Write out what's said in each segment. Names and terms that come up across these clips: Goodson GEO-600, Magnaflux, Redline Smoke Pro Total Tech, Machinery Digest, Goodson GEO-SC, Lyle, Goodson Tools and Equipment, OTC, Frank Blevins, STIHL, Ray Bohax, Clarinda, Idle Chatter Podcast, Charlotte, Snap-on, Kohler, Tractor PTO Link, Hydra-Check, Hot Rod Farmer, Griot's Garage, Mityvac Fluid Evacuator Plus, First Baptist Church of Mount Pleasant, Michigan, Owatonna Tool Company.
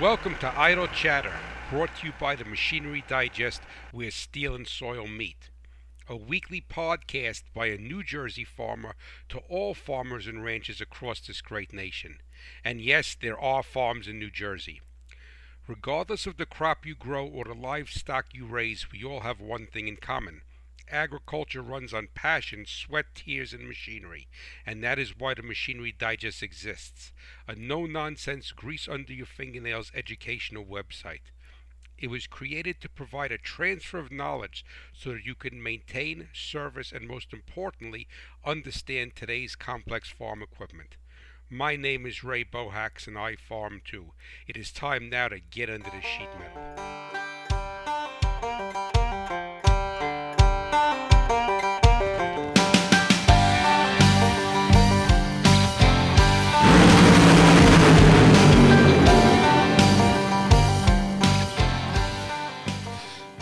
Welcome to Idle Chatter, brought to you by the Machinery Digest, where steel and soil meet. A weekly podcast by a New Jersey farmer to all farmers and ranchers across this great nation. And yes, there are farms in New Jersey. Regardless of the crop you grow or the livestock you raise, we all have one thing in common. Agriculture runs on passion, sweat, tears, and machinery, and that is why the Machinery Digest exists, a no-nonsense, grease-under-your-fingernails educational website. It was created to provide a transfer of knowledge so that you can maintain, service, and most importantly, understand today's complex farm equipment. My name is Ray Bohax, and I farm too. It is time now to get under the sheet metal.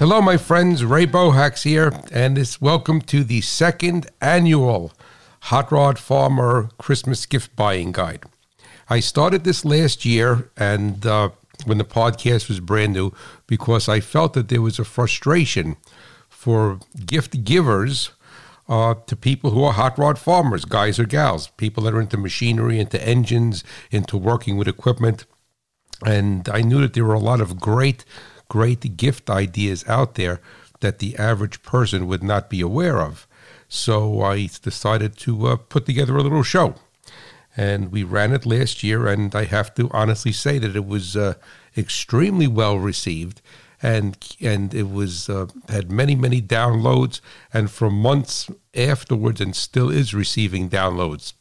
Hello, my friends. Ray Bohax here, and it's welcome to the second annual Hot Rod Farmer Christmas Gift Buying Guide. I started this last year, and when the podcast was brand new, because I felt that there was a frustration for gift givers to people who are hot rod farmers, guys or gals, people that are into machinery, into engines, into working with equipment. And I knew that there were a lot of great gift ideas out there that the average person would not be aware of. So I decided to put together a little show. And we ran it last year, and I have to honestly say that it was extremely well received, and it was had many, many downloads, and for months afterwards, and still is receiving downloads.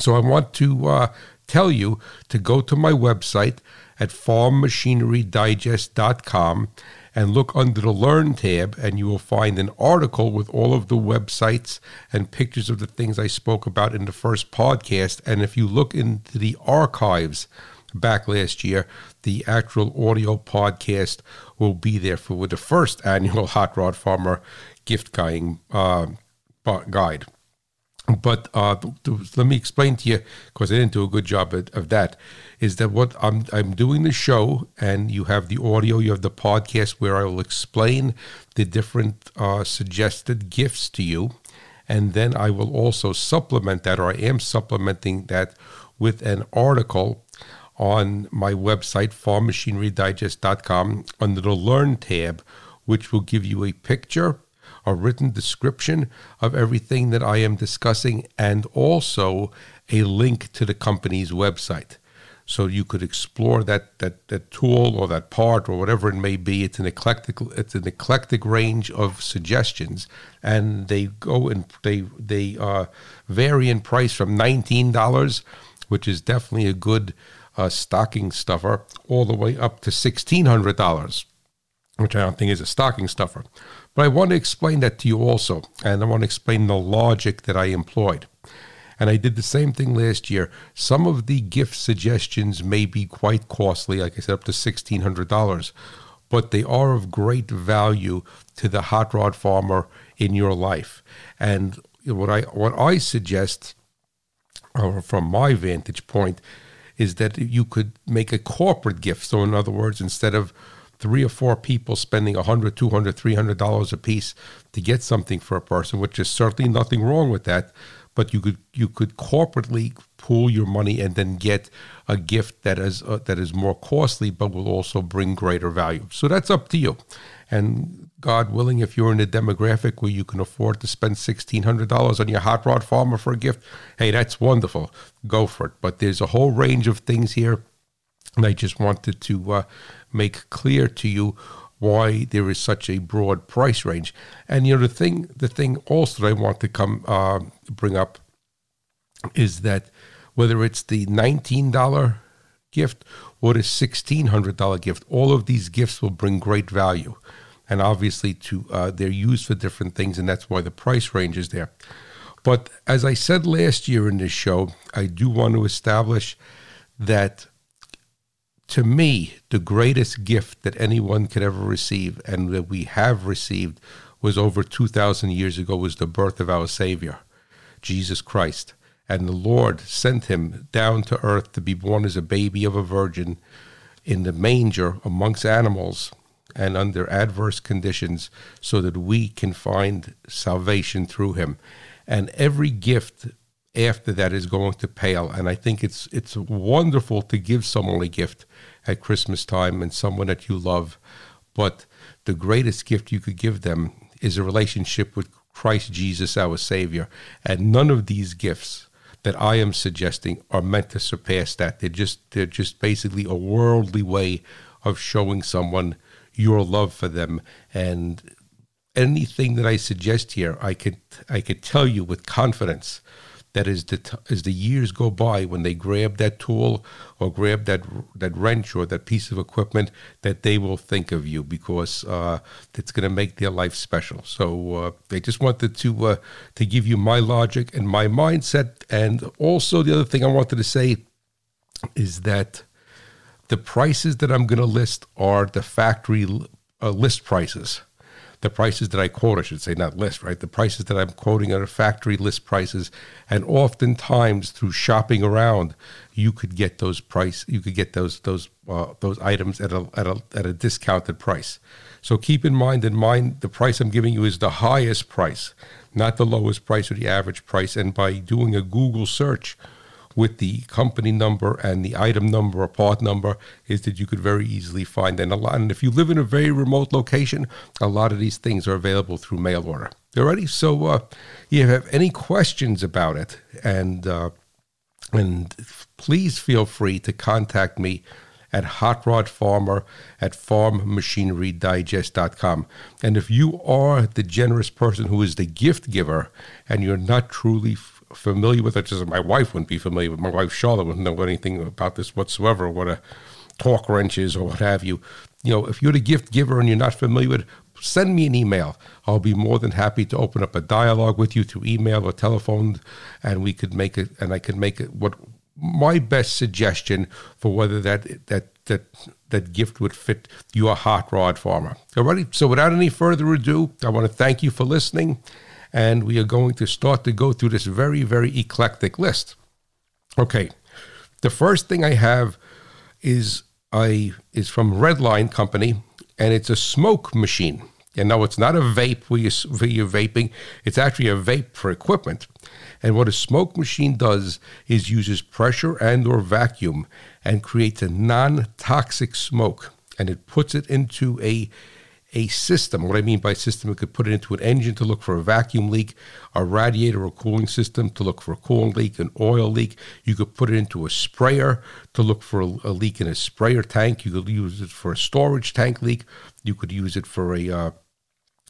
So I want to tell you to go to my website at farmmachinerydigest.com and look under the Learn tab, and you will find an article with all of the websites and pictures of the things I spoke about in the first podcast. And if you look into the archives back last year, the actual audio podcast will be there for the first annual Hot Rod Farmer Gift Guide. But let me explain to you, because I didn't do a good job of that, is that what I'm doing the show, and you have the audio, you have the podcast where I will explain the different suggested gifts to you, and then I will also supplement that, or I am supplementing that, with an article on my website, farmmachinerydigest.com, under the Learn tab, which will give you a picture, a written description of everything that I am discussing, and also a link to the company's website. So you could explore that tool or that part or whatever it may be. It's an eclectic range of suggestions, and they go and they vary in price from $19, which is definitely a good stocking stuffer, all the way up to $1,600, which I don't think is a stocking stuffer. But I want to explain that to you also, and I want to explain the logic that I employed. And I did the same thing last year. Some of the gift suggestions may be quite costly, like I said, up to $1,600, but they are of great value to the hot rod farmer in your life. And what I suggest, from my vantage point, is that you could make a corporate gift. So in other words, instead of 3 or 4 people spending $100, $200, $300 a piece to get something for a person, which is certainly nothing wrong with that, but you could corporately pool your money and then get a gift that is more costly but will also bring greater value. So that's up to you. And God willing, if you're in a demographic where you can afford to spend $1,600 on your hot rod farmer for a gift, hey, that's wonderful. Go for it. But there's a whole range of things here, and I just wanted to make clear to you why there is such a broad price range. And the thing also that I want to bring up is that whether it's the $19 gift or the $1,600 gift, all of these gifts will bring great value. And obviously, they're used for different things, and that's why the price range is there. But as I said last year in this show, I do want to establish that, to me, the greatest gift that anyone could ever receive, and that we have received, was over 2,000 years ago, was the birth of our Savior, Jesus Christ. And the Lord sent him down to earth to be born as a baby of a virgin in the manger amongst animals and under adverse conditions so that we can find salvation through him. And every gift after that is going to pale. And I think it's wonderful to give someone a gift at Christmas time and someone that you love. But the greatest gift you could give them is a relationship with Christ Jesus, our Savior. And none of these gifts that I am suggesting are meant to surpass that. They're just basically a worldly way of showing someone your love for them. And anything that I suggest here, I could tell you with confidence that as the years go by, when they grab that tool or grab that wrench or that piece of equipment, that they will think of you, because it's going to make their life special. So I just wanted to give you my logic and my mindset. And also the other thing I wanted to say is that the prices that I'm going to list are the factory list prices. The prices that I quote, I should say, not list, right? The prices that I'm quoting are factory list prices, and oftentimes through shopping around, you could get those price, you could get those items at a discounted price. So keep in mind the price I'm giving you is the highest price, not the lowest price or the average price. And by doing a Google search with the company number and the item number or part number, is that you could very easily find them. And if you live in a very remote location, a lot of these things are available through mail order. Alrighty, so if you have any questions about it, and please feel free to contact me at Hot Rod Farmer at farmmachinerydigest.com. And if you are the generous person who is the gift giver and you're not truly familiar with it, just my wife wouldn't be familiar with. My wife Charlotte wouldn't know anything about this whatsoever, what a torque wrench is or what have you. You know, if you're the gift giver and you're not familiar with it, send me an email. I'll be more than happy to open up a dialogue with you through email or telephone, and we could make it. And I could make it what my best suggestion for whether that gift would fit your Hot Rod Farmer. Alrighty. So without any further ado, I want to thank you for listening. And we are going to start to go through this very, very eclectic list. Okay, the first thing I have is from Redline Company, and it's a smoke machine. And no, it's not a vape where you're vaping. It's actually a vape for equipment. And what a smoke machine does is uses pressure and or vacuum and creates a non-toxic smoke. And it puts it into a system. What I mean by system, it could put it into an engine to look for a vacuum leak, a radiator or cooling system to look for a coolant leak, an oil leak. You could put it into a sprayer to look for a leak in a sprayer tank. You could use it for a storage tank leak. You could use it for a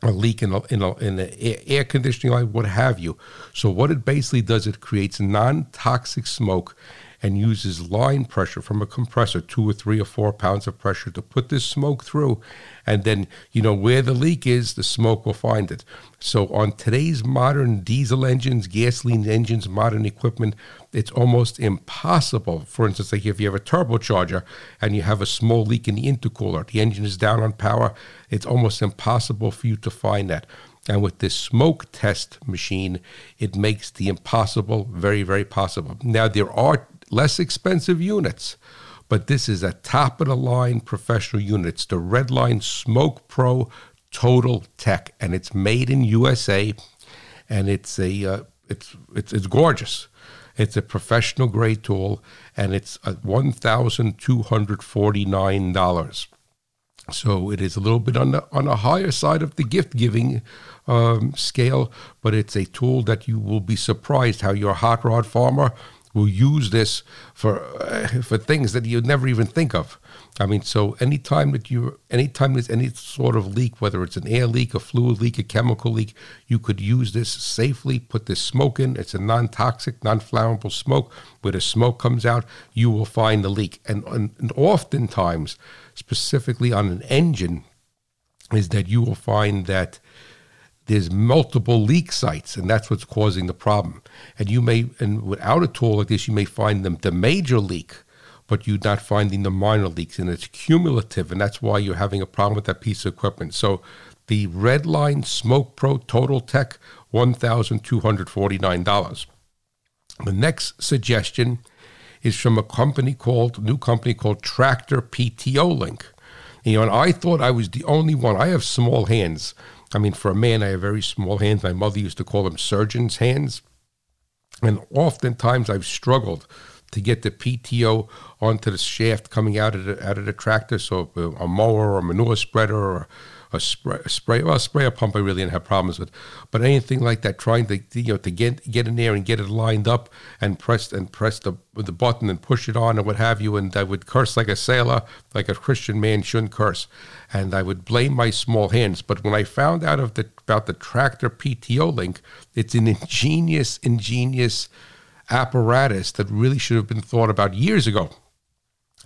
leak in a air conditioning line, what have you. So what it basically does, it creates non-toxic smoke and uses line pressure from a compressor, 2 or 3 or 4 pounds of pressure to put this smoke through. And then, you know, where the leak is, the smoke will find it. So on today's modern diesel engines, gasoline engines, modern equipment, it's almost impossible. For instance, like if you have a turbocharger and you have a small leak in the intercooler, the engine is down on power, it's almost impossible for you to find that. And with this smoke test machine, it makes the impossible very, very possible. Now, there are less expensive units, but this is a top-of-the-line professional unit. It's the Redline Smoke Pro Total Tech, and it's made in USA, and it's gorgeous. It's a professional-grade tool, and it's $1,249. So it is a little bit on the higher side of the gift-giving scale, but it's a tool that you will be surprised how your Hot Rod Farmer will use this for things that you'd never even think of. I mean, so anytime there's any sort of leak, whether it's an air leak, a fluid leak, a chemical leak, you could use this safely, put this smoke in. It's a non-toxic, non-flammable smoke. Where the smoke comes out, you will find the leak. And oftentimes, specifically on an engine, is that you will find that there's multiple leak sites, and that's what's causing the problem. And without a tool like this, you may find the major leak, but you're not finding the minor leaks, and it's cumulative, and that's why you're having a problem with that piece of equipment. So the Redline Smoke Pro Total Tech, $1,249. The next suggestion is from a new company called Tractor PTO Link. You know, and I thought I was the only one. I have small hands. I mean, for a man, I have very small hands. My mother used to call them surgeon's hands. And oftentimes I've struggled to get the PTO onto the shaft coming out of the tractor. So a mower or a manure spreader or a sprayer pump I really didn't have problems with. But anything like that, trying to get in there and get it lined up and press the button and push it on and what have you. And I would curse like a sailor, like a Christian man shouldn't curse. And I would blame my small hands. But when I found out about the Tractor PTO Link, it's an ingenious apparatus that really should have been thought about years ago.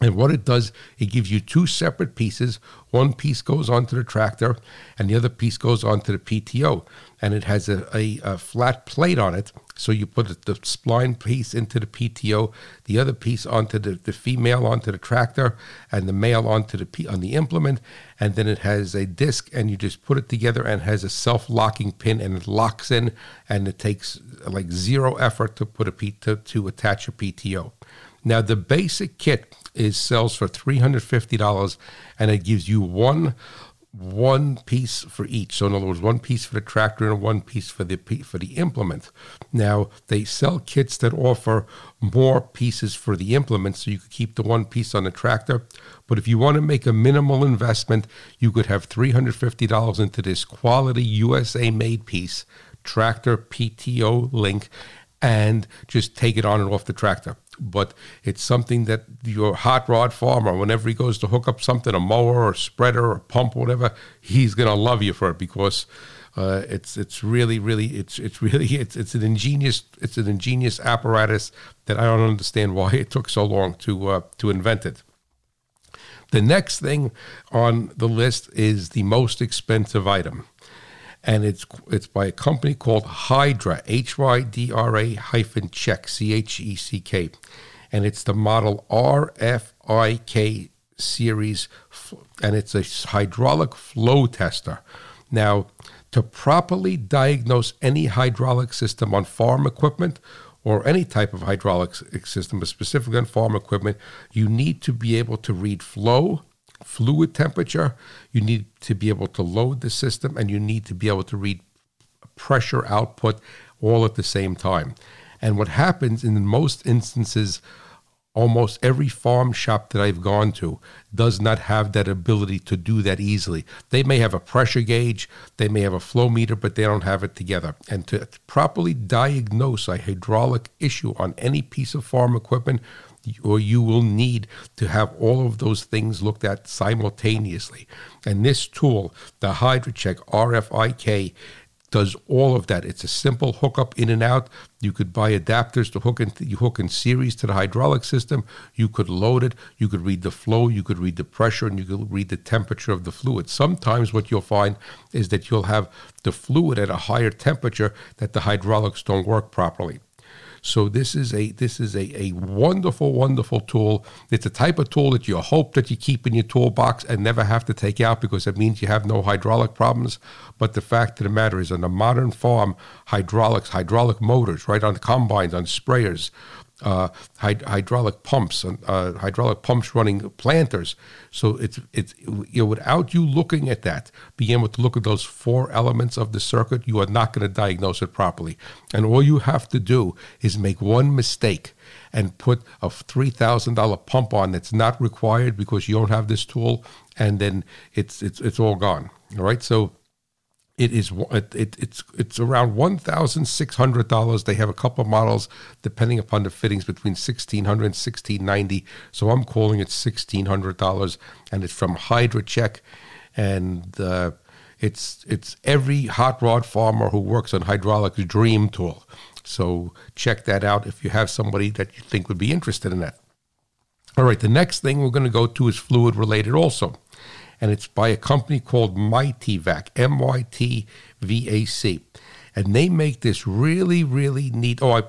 And what it does, it gives you two separate pieces. One piece goes onto the tractor, and the other piece goes onto the PTO. And it has a flat plate on it, so you put the spline piece into the PTO, the other piece onto the female onto the tractor, and the male on the implement. And then it has a disc, and you just put it together, and it has a self-locking pin, and it locks in. And it takes like zero effort to put to attach a PTO. Now the basic kit sells for $350, and it gives you one piece for each. So in other words, one piece for the tractor and one piece for the implement. Now they sell kits that offer more pieces for the implement, so you could keep the one piece on the tractor. But if you want to make a minimal investment, you could have $350 into this quality USA-made piece, Tractor PTO Link, and just take it on and off the tractor. But it's something that your hot rod farmer, whenever he goes to hook up something, a mower or spreader or pump or whatever, he's going to love you for it, because it's an ingenious apparatus that I don't understand why it took so long to invent it. The next thing on the list is the most expensive item. And it's by a company called Hydra, Hydra-Check, Chec. And it's the model RFIK series, and it's a hydraulic flow tester. Now, to properly diagnose any hydraulic system on farm equipment, or any type of hydraulic system, but specifically on farm equipment, you need to be able to read flow, fluid temperature, you need to be able to load the system, and you need to be able to read pressure output all at the same time. And what happens in most instances, almost every farm shop that I've gone to does not have that ability to do that easily. They may have a pressure gauge, they may have a flow meter, but they don't have it together. And to properly diagnose a hydraulic issue on any piece of farm equipment, or you will need to have all of those things looked at simultaneously. And this tool, the Hydra-Check RFIK, does all of that. It's a simple hookup in and out. You could buy adapters to hook in series to the hydraulic system. You could load it. You could read the flow. You could read the pressure, and you could read the temperature of the fluid. Sometimes what you'll find is that you'll have the fluid at a higher temperature that the hydraulics don't work properly. So this is a wonderful, wonderful tool. It's a type of tool that you hope that you keep in your toolbox and never have to take out, because it means you have no hydraulic problems. But the fact of the matter is, on a modern farm, hydraulic motors, right, on combines, on sprayers, hydraulic pumps, and hydraulic pumps running planters. So it's without you looking at that, being able to look at those four elements of the circuit, you are not going to diagnose it properly. And all you have to do is make one mistake and put a $3,000 pump on that's not required because you don't have this tool, and then it's all gone. All right, so. It's around $1,600. They have a couple of models depending upon the fittings between $1,600 and $1,690. So I'm calling it $1,600, and it's from Hydra-Check, and it's every hot rod farmer who works on hydraulics dream tool. So check that out if you have somebody that you think would be interested in that. All right, the next thing we're going to go to is fluid related also. And it's by a company called Mityvac, Mytvac. And they make this really, really neat. Oh, I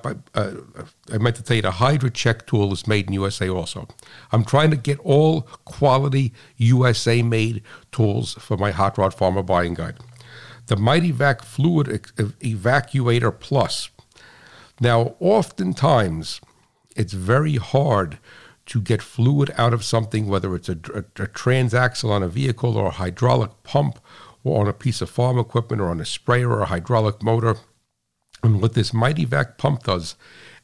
meant to tell you, the Hydra-Check tool is made in USA also. I'm trying to get all quality USA-made tools for my Hot Rod Farmer buying guide. The Mityvac Fluid Evacuator Plus. Now, oftentimes, It's very hard to get fluid out of something, whether it's a transaxle on a vehicle or a hydraulic pump or on a piece of farm equipment or on a sprayer or a hydraulic motor. And what this Mityvac pump does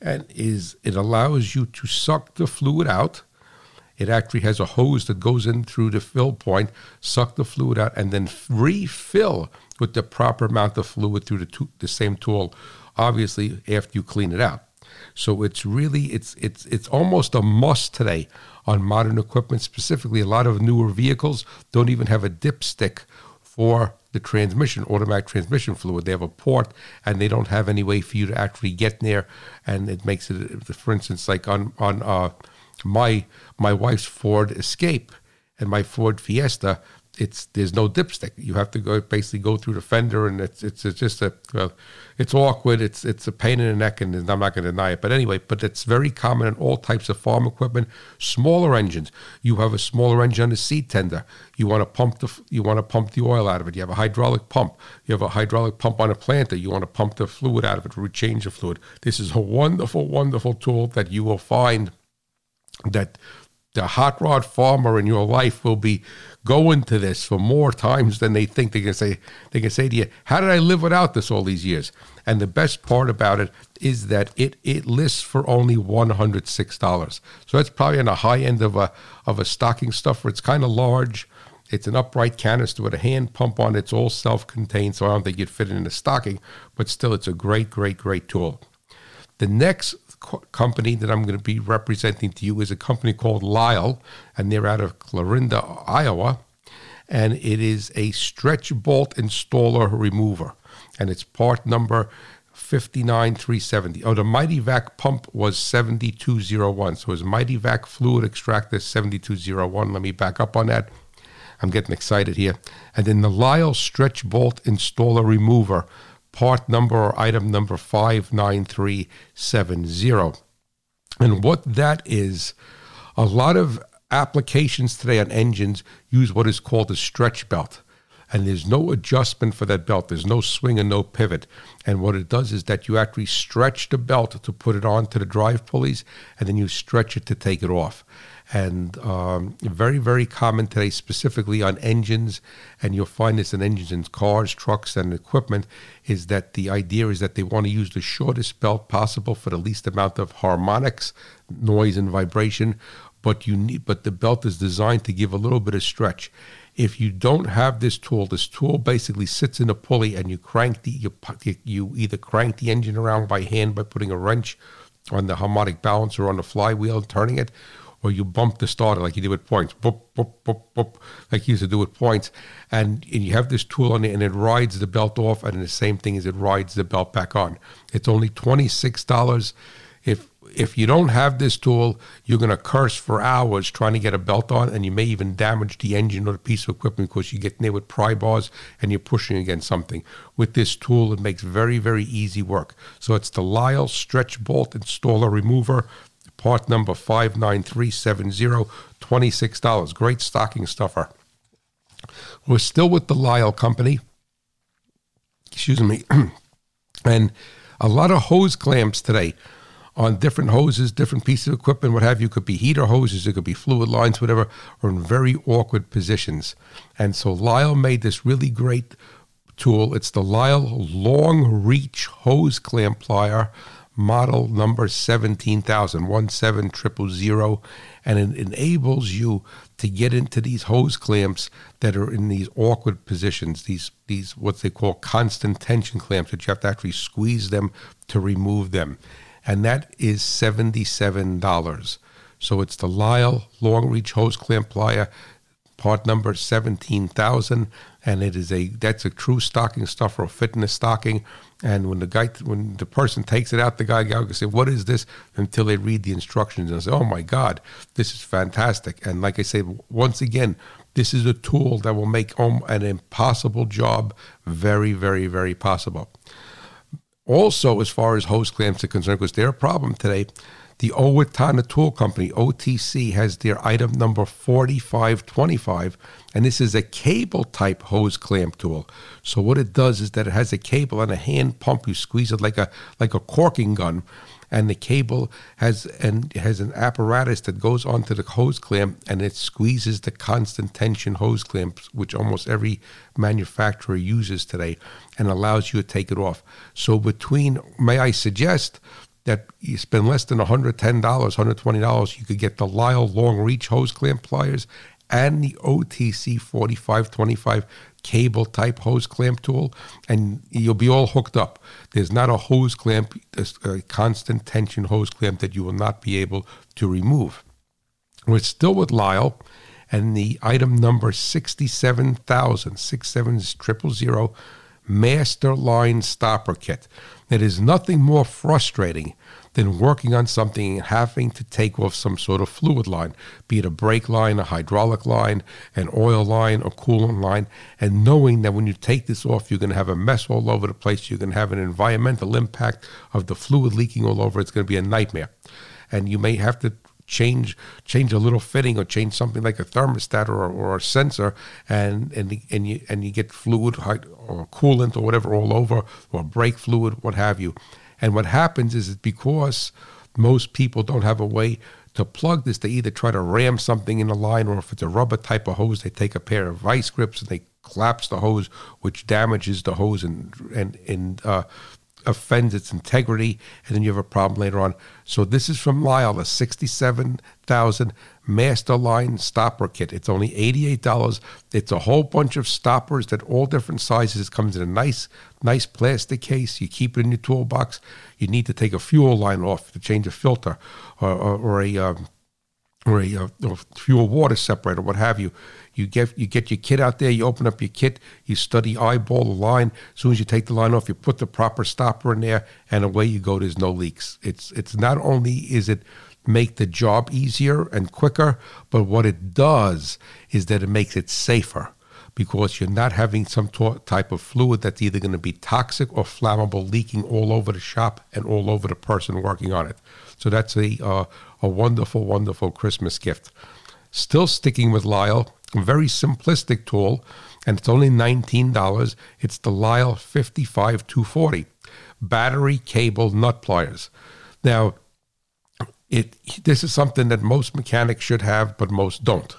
is it allows you to suck the fluid out. It actually has a hose that goes in through the fill point, suck the fluid out, and then refill with the proper amount of fluid through the same tool, obviously, after you clean it out. So it's really, it's almost a must today on modern equipment. Specifically, a lot of newer vehicles don't even have a dipstick for the transmission, automatic transmission fluid. They have a port, and they don't have any way for you to actually get in there. And it makes it, for instance, like on my wife's Ford Escape and my Ford Fiesta, there's no dipstick. You have to go through the fender, and it's just it's awkward. It's a pain in the neck, and I'm not going to deny it. But anyway, it's very common in all types of farm equipment. Smaller engines. You have a smaller engine on a seed tender. You want to pump the oil out of it. You have a hydraulic pump. You have a hydraulic pump on a planter. You want to pump the fluid out of it, rechange the fluid. This is a wonderful, wonderful tool that you will find that the hot rod farmer in your life will be going to this for more times than they think. They can say to you, how did I live without this all these years? And the best part about it is that it lists for only $106. So that's probably on the high end of a stocking stuffer. It's kind of large. It's an upright canister with a hand pump on it. It's all self-contained, so I don't think you'd fit it in a stocking, but still it's a great, great, great tool. The next company that I'm going to be representing to you is a company called Lyle, and they're out of Clarinda, Iowa, and it is a stretch bolt installer remover, and it's part number 59370. The Mityvac pump was 7201, so it's Mityvac Fluid Extractor 7201. Let me back up on that. I'm getting excited here. And then the Lyle stretch bolt installer remover, part number or item number 59370. And what that is, a lot of applications today on engines use what is called a stretch belt. And there's no adjustment for that belt. There's no swing and no pivot. And what it does is that you actually stretch the belt to put it onto the drive pulleys, and then you stretch it to take it off. And very, very common today, specifically on engines, and you'll find this in engines in cars, trucks, and equipment, is that the idea is that they want to use the shortest belt possible for the least amount of harmonics, noise, and vibration, but the belt is designed to give a little bit of stretch. If you don't have this tool basically sits in a pulley, and you either crank the engine around by hand by putting a wrench on the harmonic balancer on the flywheel and turning it, or you bump the starter like you do with points, boop, boop, boop, boop, like you used to do with points, and you have this tool on it, and it rides the belt off, and the same thing is it rides the belt back on. It's only $26. If you don't have this tool, you're going to curse for hours trying to get a belt on, and you may even damage the engine or the piece of equipment because you get in there with pry bars and you're pushing against something. With this tool, it makes very, very easy work. So it's the Lyle Stretch Bolt Installer Remover, part number 59370, $26. Great stocking stuffer. We're still with the Lyle company. Excuse me. And a lot of hose clamps today on different hoses, different pieces of equipment, what have you. It could be heater hoses, it could be fluid lines, whatever, are in very awkward positions. And so Lyle made this really great tool. It's the Lyle Long Reach Hose Clamp Plier, model number 17,000, and it enables you to get into these hose clamps that are in these awkward positions, these what they call constant tension clamps, that you have to actually squeeze them to remove them. And that is $77. So it's the Lyle Long Reach Hose Clamp Plier, part number 17,000, and that's a true stocking stuffer, a fitness stocking. And when the person takes it out, the guy can say, "What is this?" Until they read the instructions and say, "Oh my God, this is fantastic!" And like I say, once again, this is a tool that will make an impossible job very, very, very possible. Also, as far as hose clamps are concerned, because they're a problem today, the Owatonna Tool Company, OTC, has their item number 4525, and this is a cable-type hose clamp tool. So what it does is that it has a cable and a hand pump. You squeeze it like a corking gun, and the cable has an apparatus that goes onto the hose clamp, and it squeezes the constant tension hose clamps, which almost every manufacturer uses today, and allows you to take it off. So between, may I suggest, that you spend less than $110, $120, you could get the Lyle long reach hose clamp pliers and the OTC 4525 cable type hose clamp tool, and you'll be all hooked up. There's not a hose clamp, a constant tension hose clamp that you will not be able to remove. We're still with Lyle, and the item number 67000 Master Line Stopper Kit. There is nothing more frustrating than working on something and having to take off some sort of fluid line, be it a brake line, a hydraulic line, an oil line, a coolant line, and knowing that when you take this off, you're going to have a mess all over the place. You're going to have an environmental impact of the fluid leaking all over. It's going to be a nightmare. And you may have to change a little fitting or change something like a thermostat or a sensor, and you get fluid or coolant or whatever all over, or brake fluid, what have you. And what happens is, it's because most people don't have a way to plug this, they either try to ram something in the line, or if it's a rubber type of hose, they take a pair of vice grips and they collapse the hose, which damages the hose and offends its integrity, and then you have a problem later on. So this is from Lyle, the 67,000 Master Line Stopper Kit. It's only $88. It's a whole bunch of stoppers that all different sizes. It comes in a nice plastic case. You keep it in your toolbox. You need to take a fuel line off to change a filter, or a fuel water separator, what have you. You get your kit out there, you open up your kit, you study, eyeball the line. As soon as you take the line off, you put the proper stopper in there, and away you go. There's no leaks. It's not only is it make the job easier and quicker, but what it does is that it makes it safer, because you're not having some type of fluid that's either going to be toxic or flammable leaking all over the shop and all over the person working on it. So that's a wonderful, wonderful Christmas gift. Still sticking with Lyle, a very simplistic tool, and it's only $19. It's the Lyle 55240 battery cable nut pliers. Now, this is something that most mechanics should have, but most don't.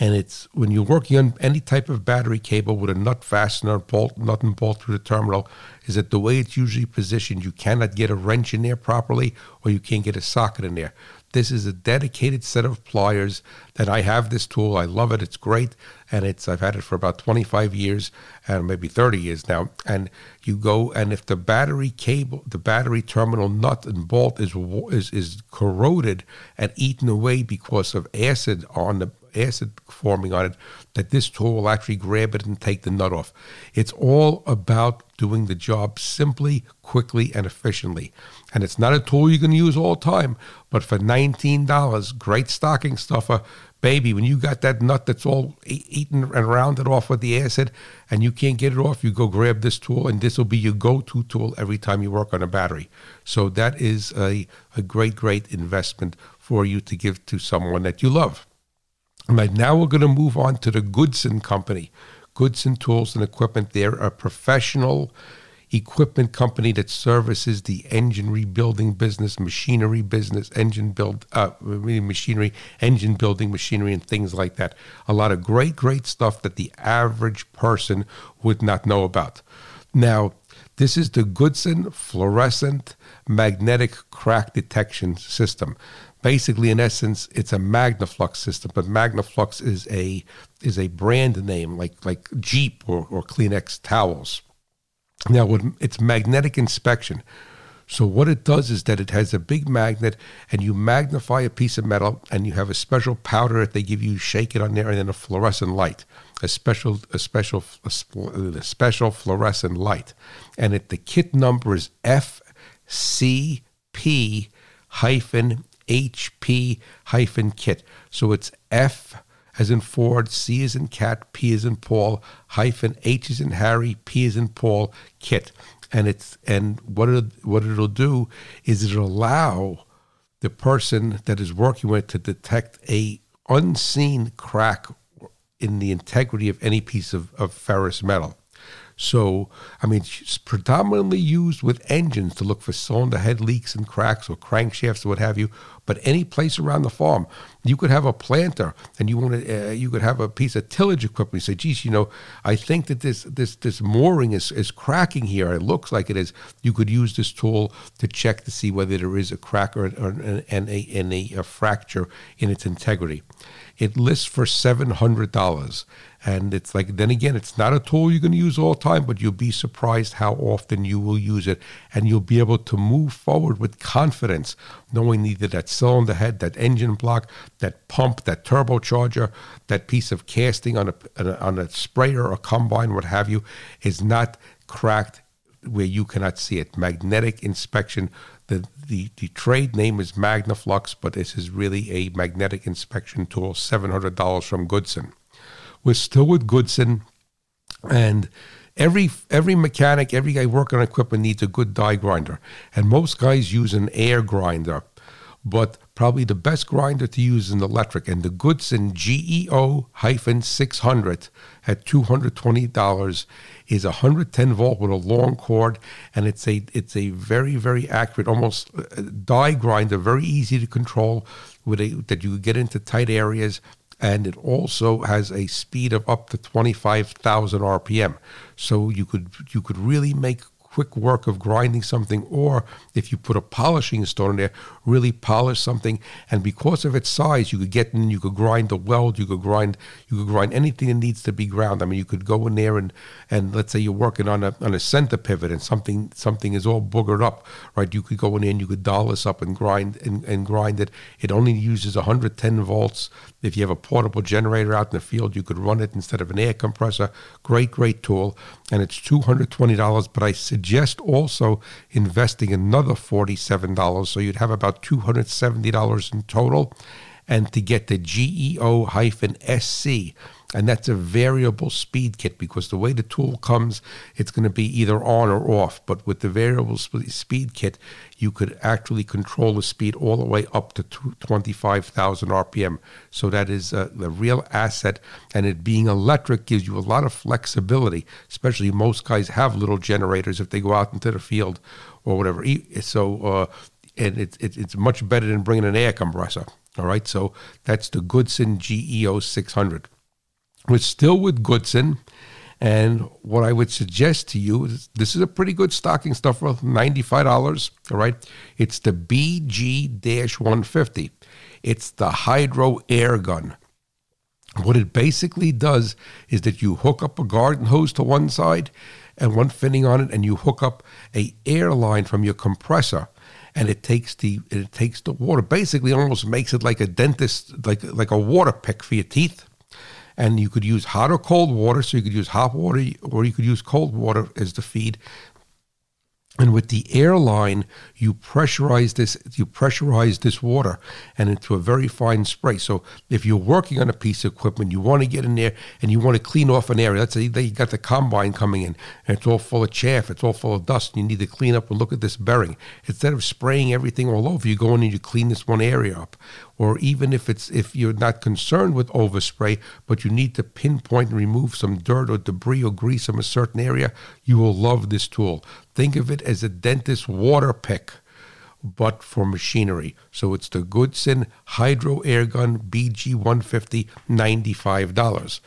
And it's when you're working on any type of battery cable with a nut fastener, bolt, nut and bolt through the terminal, is that the way it's usually positioned, you cannot get a wrench in there properly, or you can't get a socket in there. This is a dedicated set of pliers that I have this tool. I love it. It's great. And I've had it for about 25 years and maybe 30 years now. And you go, and if the battery cable, the battery terminal nut and bolt is corroded and eaten away because of acid forming on it, that this tool will actually grab it and take the nut off. It's all about doing the job simply, quickly, and efficiently. And it's not a tool you can use all the time, but for $19, great stocking stuffer. Baby, when you got that nut that's all eaten and rounded off with the acid and you can't get it off, you go grab this tool, and this will be your go-to tool every time you work on a battery. So that is a great, great investment for you to give to someone that you love. Right now we're going to move on to the Goodson Company, Goodson Tools and Equipment. They're a professional equipment company that services the engine rebuilding business, machinery business, engine building machinery, and things like that. A lot of great, great stuff that the average person would not know about. Now, this is the Goodson Fluorescent Magnetic Crack Detection System. Basically, in essence, it's a Magnaflux system, but Magnaflux is a brand name, like Jeep or Kleenex towels. Now, it's magnetic inspection. So what it does is that it has a big magnet, and you magnify a piece of metal, and you have a special powder that they give you, shake it on there, and then a fluorescent light, a special fluorescent light. And the kit number is FCP-HP-kit. So it's F as in Ford, C as in cat, P as in Paul, H as in Harry, P as in Paul kit. And what it'll do is it'll allow the person that is working with it to detect a unseen crack in the integrity of any piece of ferrous metal. So, I mean, it's predominantly used with engines to look for cylinder head leaks and cracks or crankshafts or what have you. But any place around the farm, you could have a planter and you want to, you could have a piece of tillage equipment. You say, geez, you know, I think that this mooring is cracking here. It looks like it is. You could use this tool to check to see whether there is a crack or a fracture in its integrity. It lists for $700. And it's like, then again, it's not a tool you're going to use all the time, but you'll be surprised how often you will use it. And you'll be able to move forward with confidence, knowing either that cylinder head, that engine block, that pump, that turbocharger, that piece of casting on a sprayer or combine, what have you, is not cracked where you cannot see it. Magnetic inspection. The trade name is Magnaflux, but this is really a magnetic inspection tool, $700 from Goodson. We're still with Goodson, and every mechanic, every guy working on equipment needs a good die grinder, and most guys use an air grinder, but probably the best grinder to use is an electric, and the Goodson GEO-600 at $220 is 110 volt with a long cord, and it's a very, very accurate, almost die grinder, very easy to control that you get into tight areas. And it also has a speed of up to 25,000 RPM. So you could really make quick work of grinding something, or if you put a polishing stone in there, really polish something. And because of its size, you could get in, you could grind a weld, you could grind anything that needs to be ground. I mean, you could go in there and let's say you're working on a center pivot and something is all boogered up, right? You could go in there and you could doll this up and grind it. It only uses 110 volts. If you have a portable generator out in the field, you could run it instead of an air compressor. Great, great tool. And it's $220, but I suggest also investing another $47. So you'd have about $270 in total. And to get the GEO-SC, and that's a variable speed kit, because the way the tool comes, it's going to be either on or off. But with the variable speed kit, you could actually control the speed all the way up to 25,000 RPM. So that is a real asset. And it being electric gives you a lot of flexibility, especially most guys have little generators if they go out into the field or whatever. So and it's much better than bringing an air compressor. All right, so that's the Goodson GEO-600. We're still with Goodson, and what I would suggest to you is this is a pretty good stocking stuffer, $95, all right? It's the BG-150. It's the Hydro Air Gun. What it basically does is that you hook up a garden hose to one side and one fitting on it, and you hook up a air line from your compressor, and it takes the water, basically almost makes it like a dentist, like a water pick for your teeth. And you could use hot or cold water, so you could use hot water or you could use cold water as the feed. And with the airline, you pressurize this water and into a very fine spray. So if you're working on a piece of equipment, you want to get in there and you want to clean off an area. Let's say they got the combine coming in and it's all full of chaff, it's all full of dust, and you need to clean up and look at this bearing. Instead of spraying everything all over, you go in and you clean this one area up. Or even if you're not concerned with overspray, but you need to pinpoint and remove some dirt or debris or grease from a certain area, you will love this tool. Think of it as a dentist water pick, but for machinery. So it's the Goodson Hydro Air Gun BG-150, $95.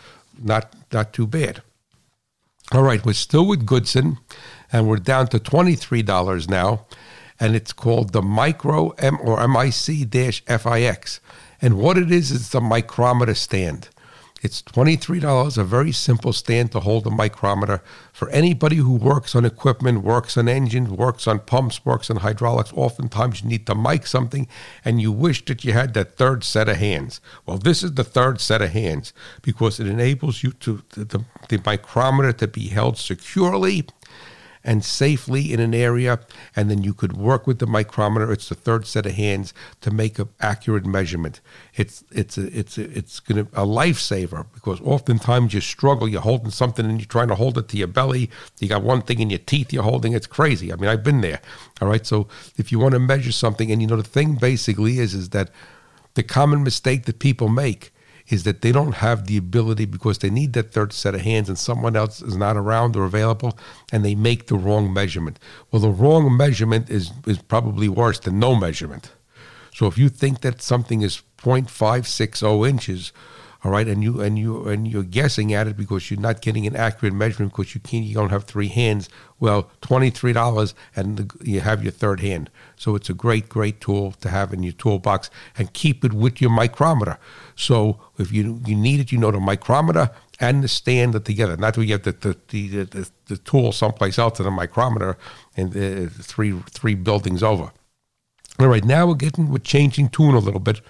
Not too bad. All right, we're still with Goodson, and we're down to $23 now, and it's called the MIC-FIX. And what it is the micrometer stand. It's $23, a very simple stand to hold a micrometer for anybody who works on equipment, works on engines, works on pumps, works on hydraulics. Oftentimes you need to mic something and you wish that you had that third set of hands. Well, this is the third set of hands because it enables you the micrometer to be held securely and safely in an area, and then you could work with the micrometer. It's the third set of hands to make an accurate measurement. It's gonna a lifesaver, because oftentimes you struggle. You're holding something and you're trying to hold it to your belly. You got one thing in your teeth you're holding. It's crazy. I mean, I've been there. All right, so if you want to measure something, and you know the thing basically is that the common mistake that people make is that they don't have the ability because they need that third set of hands and someone else is not around or available, and they make the wrong measurement. Well, the wrong measurement is probably worse than no measurement. So if you think that something is 0.560 inches, all right, and you're guessing at it because you're not getting an accurate measurement because you don't have three hands. Well, $23 and you have your third hand. So it's a great tool to have in your toolbox, and keep it with your micrometer. So if you need it, the micrometer and the stand are together. Not that you have the tool someplace else and the micrometer and three buildings over. All right, now we're changing tune a little bit.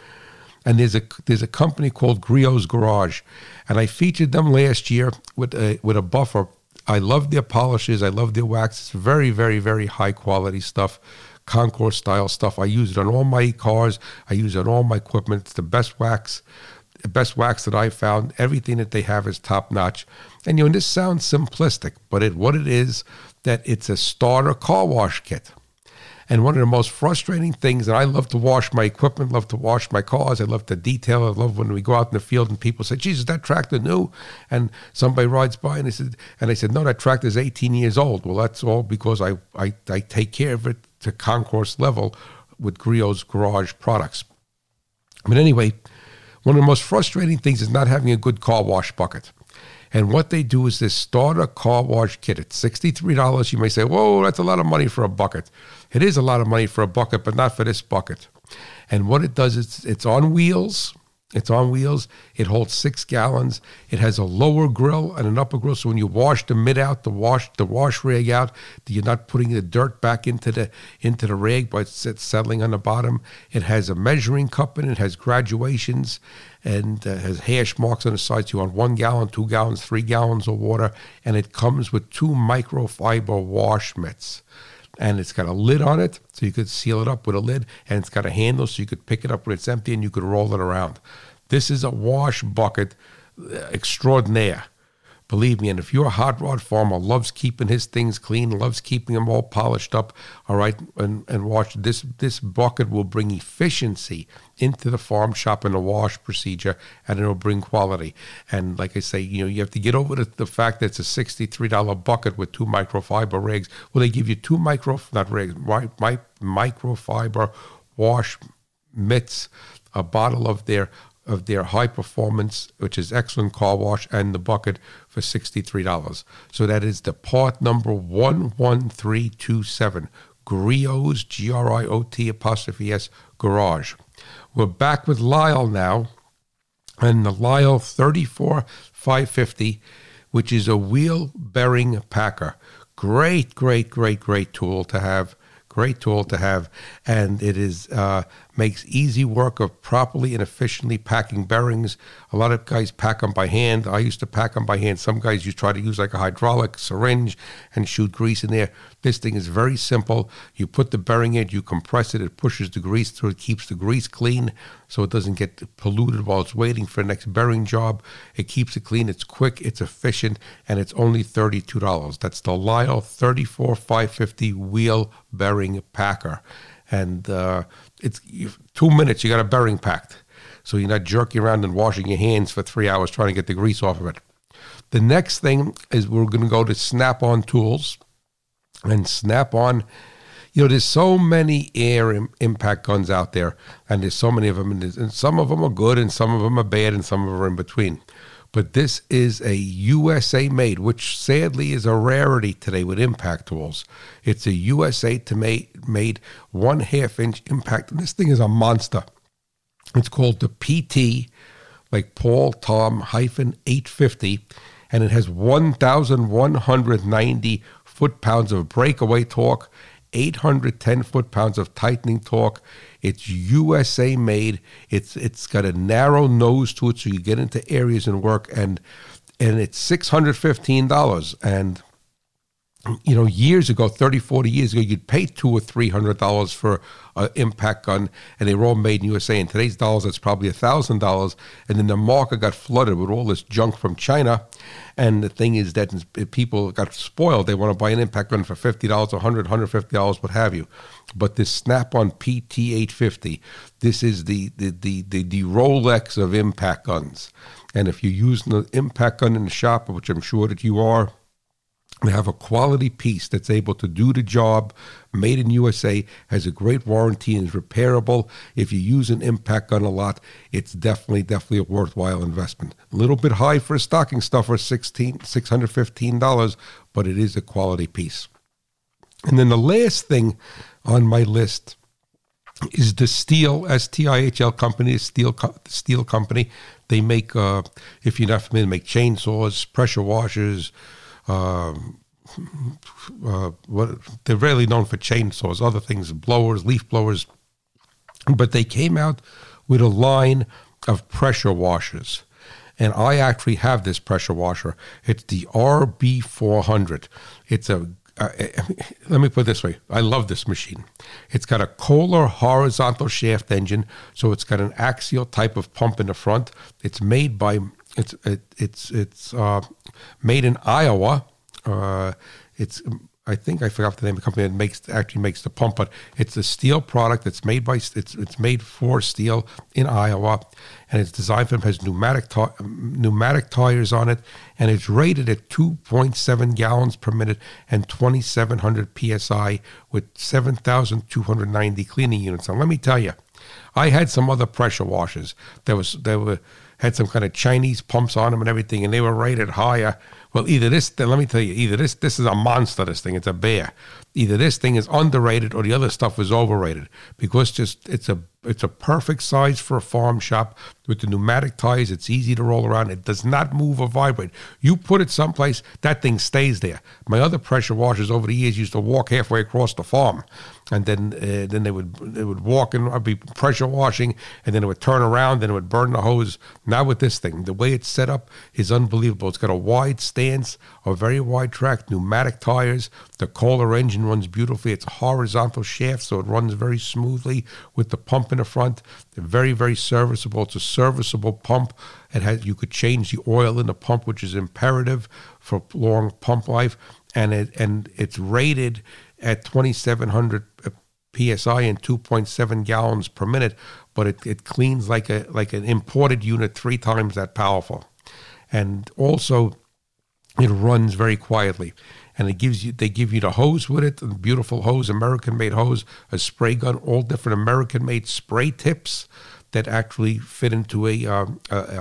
And there's a company called Griot's Garage, and I featured them last year with a buffer. I love their polishes. I love their wax. It's very, very, very high quality stuff, Concourse style stuff. I use it on all my cars. I use it on all my equipment. It's the best wax that I found. Everything that they have is top notch. And this sounds simplistic, but it's a starter car wash kit. And one of the most frustrating things, and I love to wash my equipment, love to wash my cars, I love to detail, I love when we go out in the field and people say, "Geez, is that tractor new?" And somebody rides by and I said, "No, that tractor's 18 years old." Well, that's all because I take care of it to concourse level with Griot's Garage products. But anyway, one of the most frustrating things is not having a good car wash bucket. And what they do is this starter car wash kit. It's $63. You may say, "Whoa, that's a lot of money for a bucket." It is a lot of money for a bucket, but not for this bucket. And what it does is it's on wheels. It's on wheels. It holds 6 gallons. It has a lower grill and an upper grill. So when you wash the mid out, the wash rag out, you're not putting the dirt back into the rag, but it's settling on the bottom. It has a measuring cup in it. It has graduations and has hash marks on the sides. You want 1 gallon, 2 gallons, 3 gallons of water, and it comes with 2 microfiber wash mitts. And it's got a lid on it, so you could seal it up with a lid, and it's got a handle, so you could pick it up when it's empty, and you could roll it around. This is a wash bucket extraordinaire. Believe me, and if you're a hot rod farmer, loves keeping his things clean, loves keeping them all polished up, all right, and wash, this bucket will bring efficiency into the farm shop and the wash procedure, and it'll bring quality. And like I say, you have to get over the fact that it's a $63 bucket with 2 microfiber rags. Well, they give you 2 microfiber wash mitts, a bottle of their high performance, which is excellent car wash, and the bucket for $63. So that is the part number 11327, Griot's, Griot_S, Garage. We're back with Lyle now, and the Lyle 34550, which is a wheel bearing packer. Great tool to have. And it is makes easy work of properly and efficiently packing bearings. A lot of guys pack them by hand. I used to pack them by hand. Some guys you try to use like a hydraulic syringe and shoot grease in there. This thing is very simple. You put the bearing in, you compress it, it pushes the grease through, it keeps the grease clean so it doesn't get polluted while it's waiting for the next bearing job. It keeps it clean, it's quick, it's efficient, and it's only $32. That's the Lyle 34550 wheel bearing packer, and it's 2 minutes you got a bearing packed, so you're not jerking around and washing your hands for 3 hours trying to get the grease off of it. The next thing is we're going to go to Snap-on tools, and Snap-on, there's so many air impact guns out there, and there's so many of them, and some of them are good and some of them are bad and some of them are in between. But this is a USA made, which sadly is a rarity today with impact tools. It's a USA made 1/2 inch impact. And this thing is a monster. It's called the PT, like Paul Tom hyphen 850. And it has 1,190 foot-pounds of breakaway torque, 810 foot-pounds of tightening torque. It's USA made. It's got a narrow nose to it, so you get into areas and work. And it's $615. And you know, years ago, 30, 40 years ago, you'd pay $200 or $300 for an impact gun, and they were all made in USA. In today's dollars, that's probably $1,000. And then the market got flooded with all this junk from China. And the thing is that people got spoiled. They want to buy an impact gun for $50, $100, $150, what have you. But this Snap-on PT850, this is the Rolex of impact guns. And if you're using an impact gun in the shop, which I'm sure that you are, they have a quality piece that's able to do the job, made in USA, has a great warranty, and is repairable. If you use an impact gun a lot, it's definitely a worthwhile investment. A little bit high for a stocking stuffer, $615, but it is a quality piece. And then the last thing on my list is the STIHL, S-T-I-H-L company, STIHL company. They make, if you're not familiar, they make chainsaws, pressure washers. They're rarely known for chainsaws, other things, blowers, leaf blowers. But they came out with a line of pressure washers. And I actually have this pressure washer. It's the RB400. It's a, let me put it this way. I love this machine. It's got a Kohler horizontal shaft engine, so it's got an axial type of pump in the front. It's made by... It's made in Iowa. I forgot the name of the company that actually makes the pump, but it's a STIHL product. It's made by it's made for STIHL in Iowa, and it's designed for them. Has pneumatic tires on it, and it's rated at 2.7 gallons per minute and 2,700 psi with 7,290 cleaning units. Now let me tell you, I had some other pressure washers had some kind of Chinese pumps on them and everything, and they were rated higher. Well, this is a monster, this thing. It's a bear. Either this thing is underrated or the other stuff is overrated, because it's a perfect size for a farm shop with the pneumatic tires. It's easy to roll around. It does not move or vibrate. You put it someplace, that thing stays there. My other pressure washers over the years used to walk halfway across the farm, and then they would walk, and I'd be pressure washing, and then it would turn around, then it would burn the hose. Now with this thing, the way it's set up is unbelievable. It's got a wide stance, a very wide track, pneumatic tires. The Kohler engine runs beautifully. It's a horizontal shaft, so it runs very smoothly with the pump in the front. They're very, very serviceable. It's a serviceable pump. You could change the oil in the pump, which is imperative for long pump life. And it's rated at 2,700 psi and 2.7 gallons per minute, but it cleans like an imported unit 3 times that powerful. And also, it runs very quietly. And they give you the hose with it, a beautiful hose, American-made hose, a spray gun, all different American-made spray tips that actually fit into a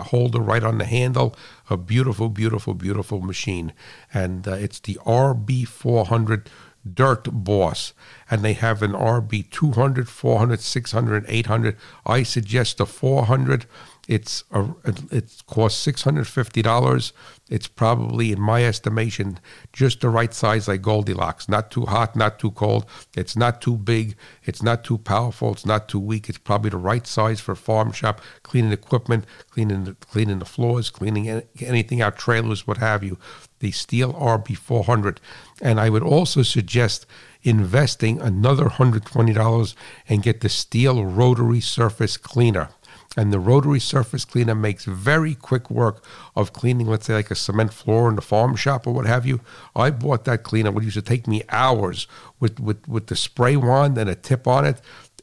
holder right on the handle. A beautiful, beautiful, beautiful machine. And it's the RB400 Dirt Boss. And they have an RB200, 400, 600, 800. I suggest the 400. It costs $650. It's probably, in my estimation, just the right size, like Goldilocks. Not too hot, not too cold. It's not too big. It's not too powerful. It's not too weak. It's probably the right size for a farm shop, cleaning equipment, cleaning the floors, cleaning anything out, trailers, what have you. The STIHL RB400. And I would also suggest investing another $120 and get the STIHL Rotary Surface Cleaner. And the rotary surface cleaner makes very quick work of cleaning, let's say, like a cement floor in the farm shop or what have you. I bought that cleaner. It used to take me hours with the spray wand and a tip on it.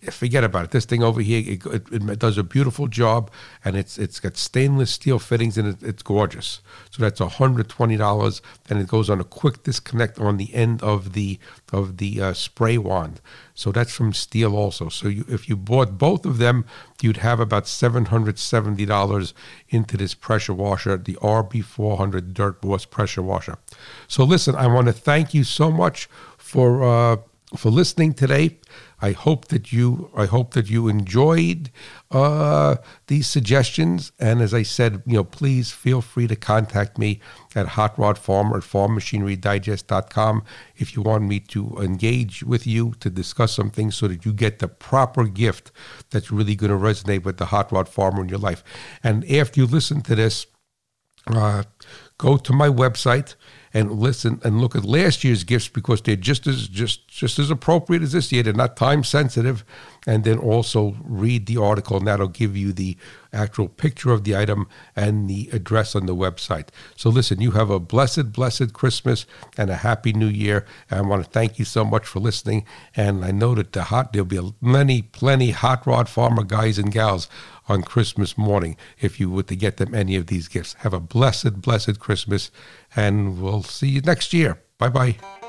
Forget about it. This thing over here, it does a beautiful job, and it's got stainless steel fittings, and it's gorgeous. So that's $120, and it goes on a quick disconnect on the end of the spray wand. So that's from STIHL also. So if you bought both of them, you'd have about $770 into this pressure washer, the RB400 Dirt Boss pressure washer. So listen, I want to thank you so much for listening today. I hope that you enjoyed these suggestions. And as I said, please feel free to contact me at Hot Rod Farmer at farmmachinerydigest.com if you want me to engage with you to discuss some things so that you get the proper gift that's really going to resonate with the Hot Rod Farmer in your life. And after you listen to this, go to my website and listen and look at last year's gifts because they're just as appropriate as this year. They're not time sensitive. And then also read the article, and that'll give you the actual picture of the item and the address on the website. So listen, you have a blessed, blessed Christmas and a happy new year. And I want to thank you so much for listening. And I know that there'll be plenty Hot Rod Farmer guys and gals on Christmas morning if you were to get them any of these gifts. Have a blessed, blessed Christmas, and we'll see you next year. Bye-bye.